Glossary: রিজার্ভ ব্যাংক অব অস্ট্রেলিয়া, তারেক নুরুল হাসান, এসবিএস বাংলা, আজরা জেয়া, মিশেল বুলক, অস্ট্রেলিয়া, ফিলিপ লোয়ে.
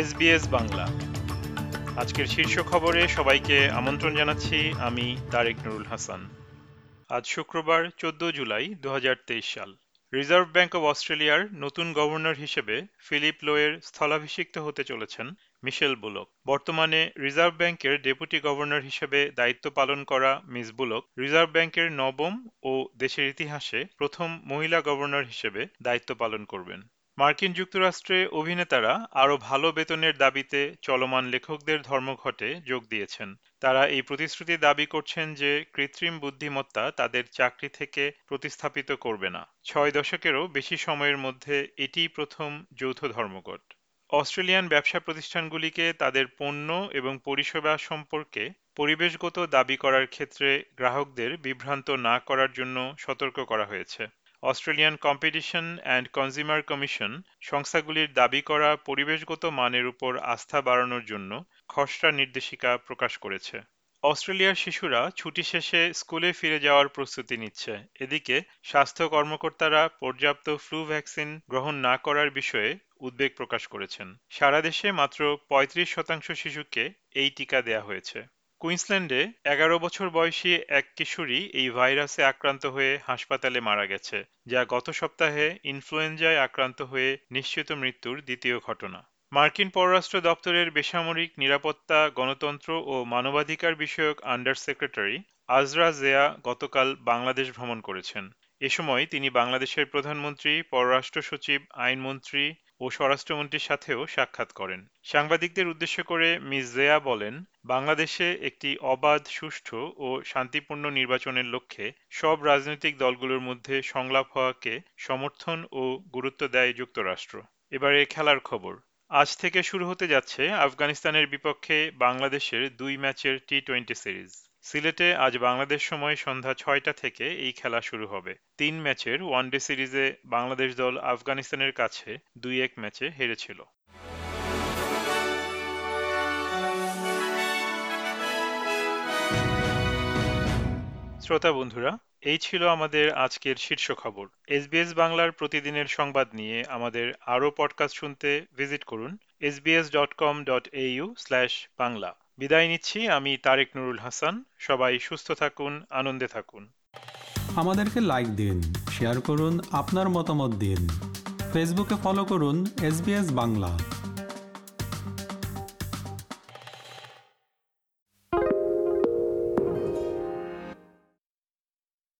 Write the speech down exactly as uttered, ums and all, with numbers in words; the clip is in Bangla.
এসবিএস বাংলা আজকের শীর্ষ খবরে সবাইকে আমন্ত্রণ জানাচ্ছি। আমি তারেক নুরুল হাসান। আজ শুক্রবার চোদ্দ জুলাই দু হাজার তেইশ সাল। রিজার্ভ ব্যাংক অব অস্ট্রেলিয়ার নতুন গভর্নর হিসেবে ফিলিপ লোয়ের স্থলাভিষিক্ত হতে চলেছেন মিশেল বুলক। বর্তমানে রিজার্ভ ব্যাংকের ডেপুটি গভর্নর হিসেবে দায়িত্ব পালন করা মিস বুলক রিজার্ভ ব্যাংকের নবম ও দেশের ইতিহাসে প্রথম মহিলা গভর্নর হিসেবে দায়িত্ব পালন করবেন। মার্কিন যুক্তরাষ্ট্রে অভিনেতারা আরও ভালো বেতনের দাবিতে চলমান লেখকদের ধর্মঘটে যোগ দিয়েছেন। তারা এই প্রতিশ্রুতি দাবি করছেন যে কৃত্রিম বুদ্ধিমত্তা তাদের চাকরি থেকে প্রতিস্থাপিত করবে না। ছয় দশকেরও বেশি সময়ের মধ্যে এটিই প্রথম যৌথ ধর্মঘট। অস্ট্রেলিয়ান ব্যবসা প্রতিষ্ঠানগুলিকে তাদের পণ্য এবং পরিষেবা সম্পর্কে পরিবেশগত দাবি করার ক্ষেত্রে গ্রাহকদের বিভ্রান্ত না করার জন্য সতর্ক করা হয়েছে। Australian Competition and Consumer Commission সংস্থাগুলির দাবি করা পরিবেশগত মানের উপর আস্থা বাড়ানোর জন্য খসড়া নির্দেশিকা প্রকাশ করেছে। অস্ট্রেলিয়ার শিশুরা ছুটি শেষে স্কুলে ফিরে যাওয়ার প্রস্তুতি নিচ্ছে। এদিকে স্বাস্থ্য কর্মকর্তারা পর্যাপ্ত ফ্লু ভ্যাকসিন গ্রহণ না করার বিষয়ে উদ্বেগ প্রকাশ করেছেন। সারা দেশে মাত্র পঁয়ত্রিশ শতাংশ শিশুকে এই টিকা দেয়া হয়েছে। কুইন্সল্যান্ডে এগারো বছর বয়সী এক কিশোরী এই ভাইরাসে আক্রান্ত হয়ে হাসপাতালে মারা গেছে, যা গত সপ্তাহে ইনফ্লুয়েঞ্জায় আক্রান্ত হয়ে নিশ্চিত মৃত্যুর দ্বিতীয় ঘটনা। মার্কিন পররাষ্ট্র দপ্তরের বেসামরিক নিরাপত্তা, গণতন্ত্র ও মানবাধিকার বিষয়ক আন্ডার সেক্রেটারি আজরা জেয়া গতকাল বাংলাদেশ ভ্রমণ করেছেন। এ সময় তিনি বাংলাদেশের প্রধানমন্ত্রী, পররাষ্ট্র সচিব, আইনমন্ত্রী ও স্বরাষ্ট্রমন্ত্রীর সাথেও সাক্ষাৎ করেন। সাংবাদিকদের উদ্দেশ্য করে মিস জেয়া বলেন, বাংলাদেশে একটি অবাধ, সুষ্ঠু ও শান্তিপূর্ণ নির্বাচনের লক্ষ্যে সব রাজনৈতিক দলগুলোর মধ্যে সংলাপ হওয়াকে সমর্থন ও গুরুত্ব দেয় যুক্তরাষ্ট্র। এবারে খেলার খবর। আজ থেকে শুরু হতে যাচ্ছে আফগানিস্তানের বিপক্ষে বাংলাদেশের দুই ম্যাচের টি টোয়েন্টি সিরিজ। সিলেটে আজ বাংলাদেশ সময় সন্ধ্যা ছয়টা থেকে এই খেলা শুরু হবে। তিন ম্যাচের ওয়ানডে সিরিজে বাংলাদেশ দল আফগানিস্তানের কাছে দুই এক ম্যাচে হেরেছিল। শ্রোতা বন্ধুরা, এই ছিল আমাদের আজকের শীর্ষ খবর। এসবিএস বাংলার প্রতিদিনের সংবাদ নিয়ে আমাদের আরও পডকাস্ট শুনতে ভিজিট করুন S B S dot com dot A U slash Bangla. বিদায় নিচ্ছি আমি তারেক নুরুল হাসান। সবাই সুস্থ থাকুন, আনন্দে থাকুন। আমাদেরকে লাইক দিন, শেয়ার করুন, আপনার মতামত দিন। ফেসবুকে ফলো করুন এসবিএস বাংলা।